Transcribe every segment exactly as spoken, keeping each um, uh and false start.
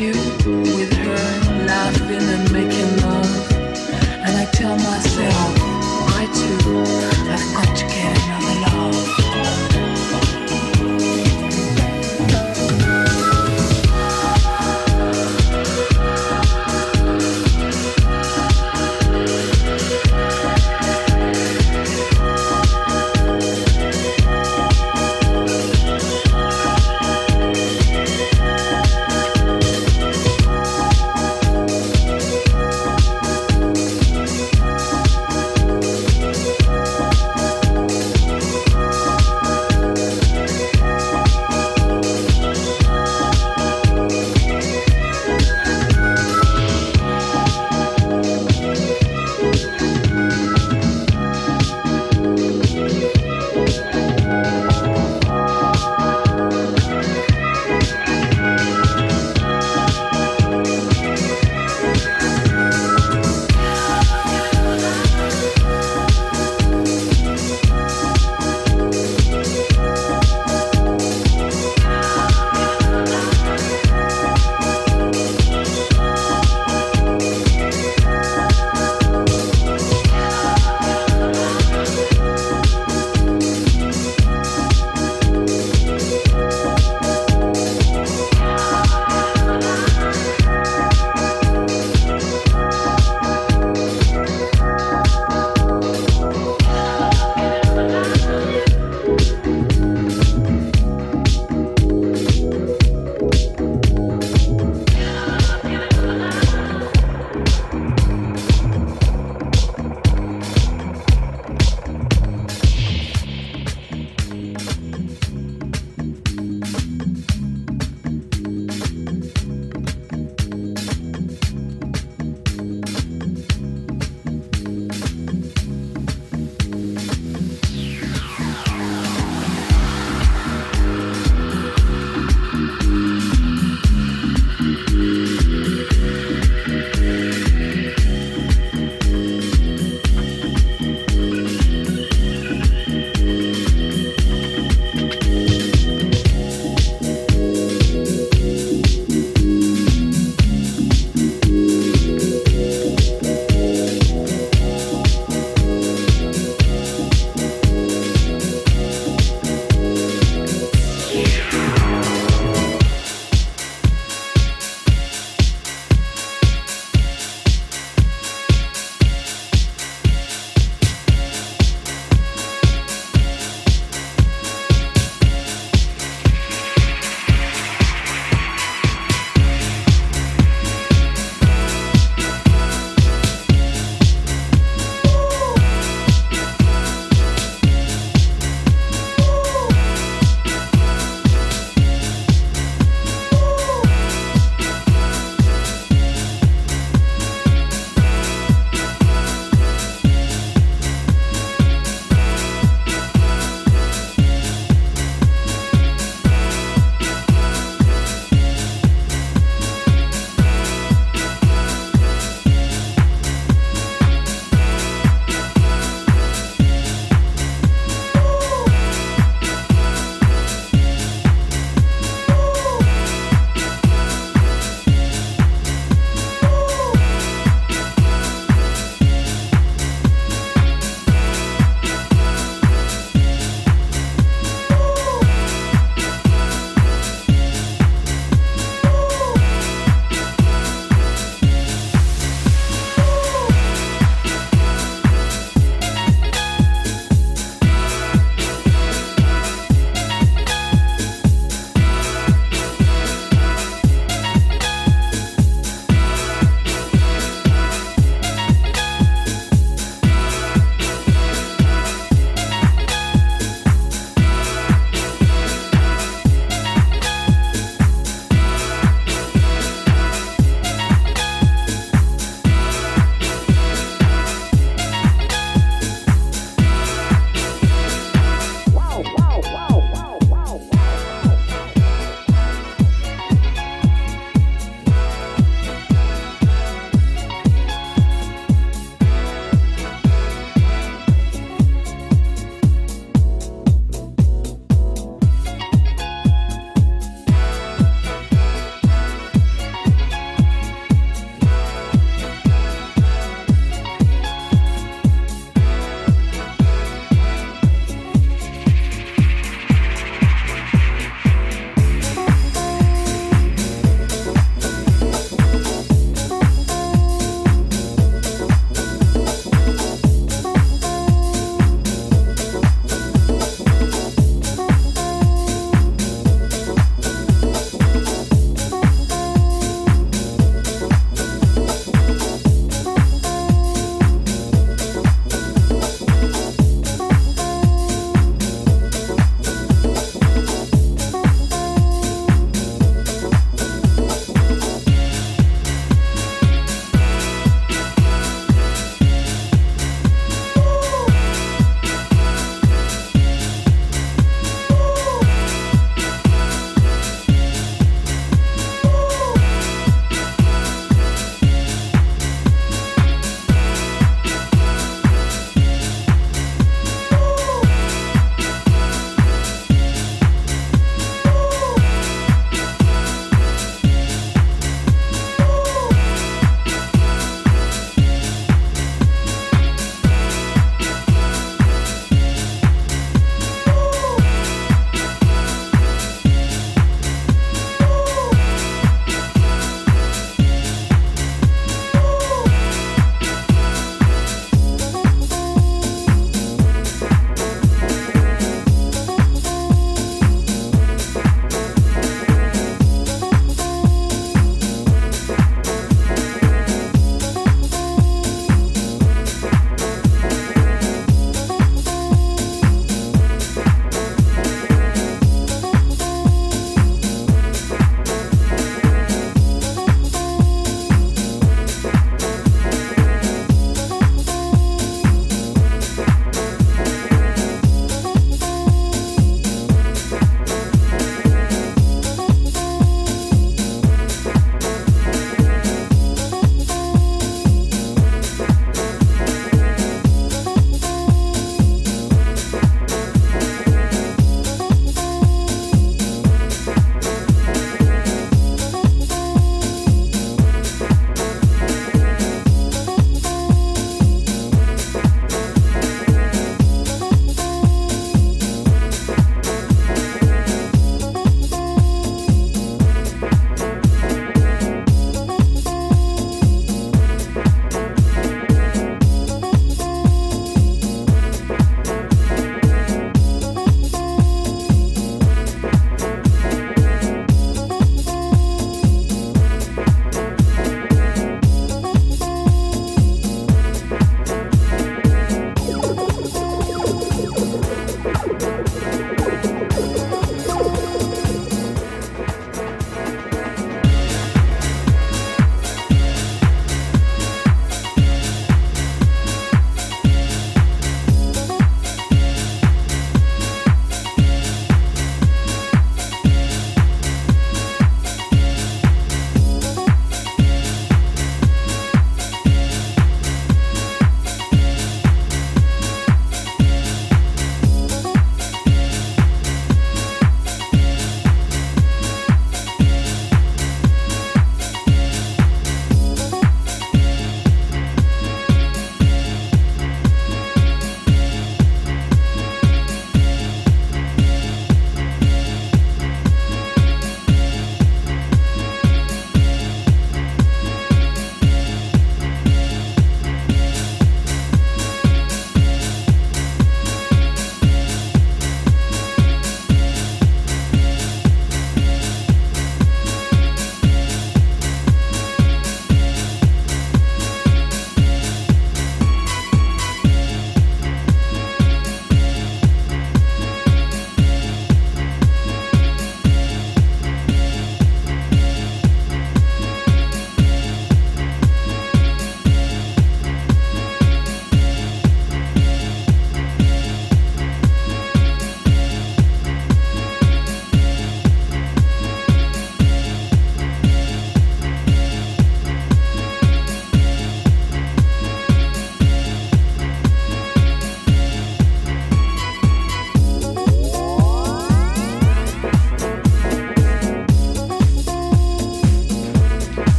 you with her, laughing and making love. And I tell myself, I too, I've got to get another love.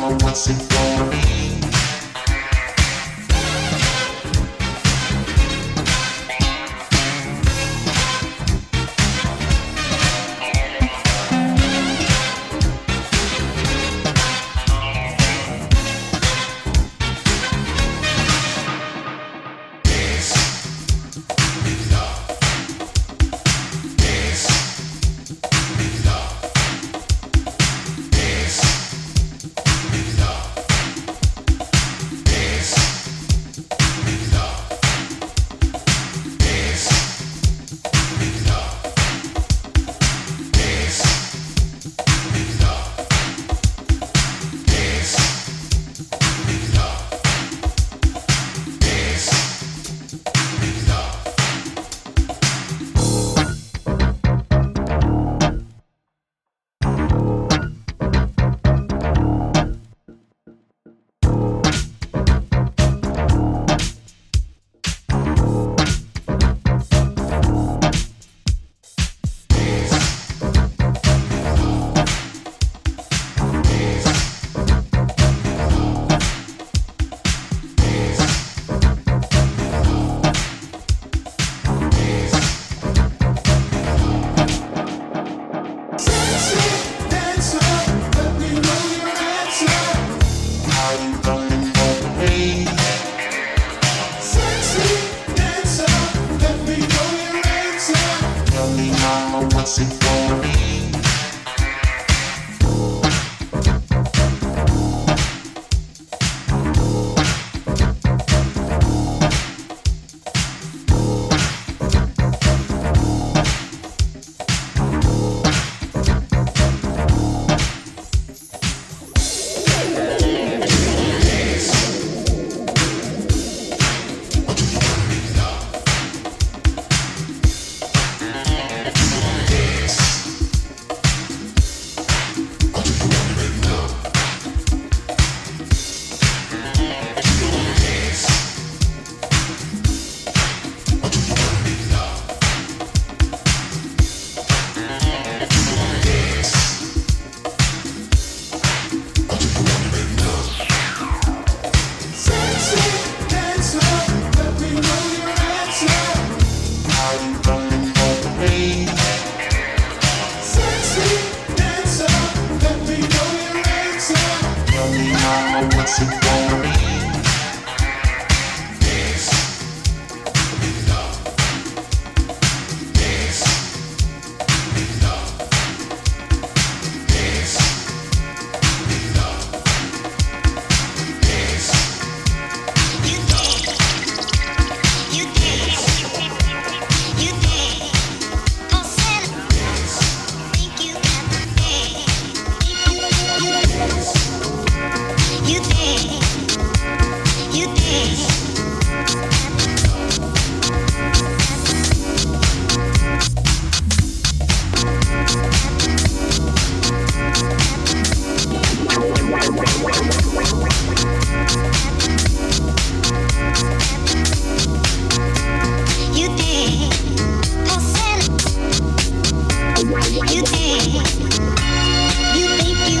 mama, what's it for me? You did, you did, you did,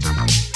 We'll be right back.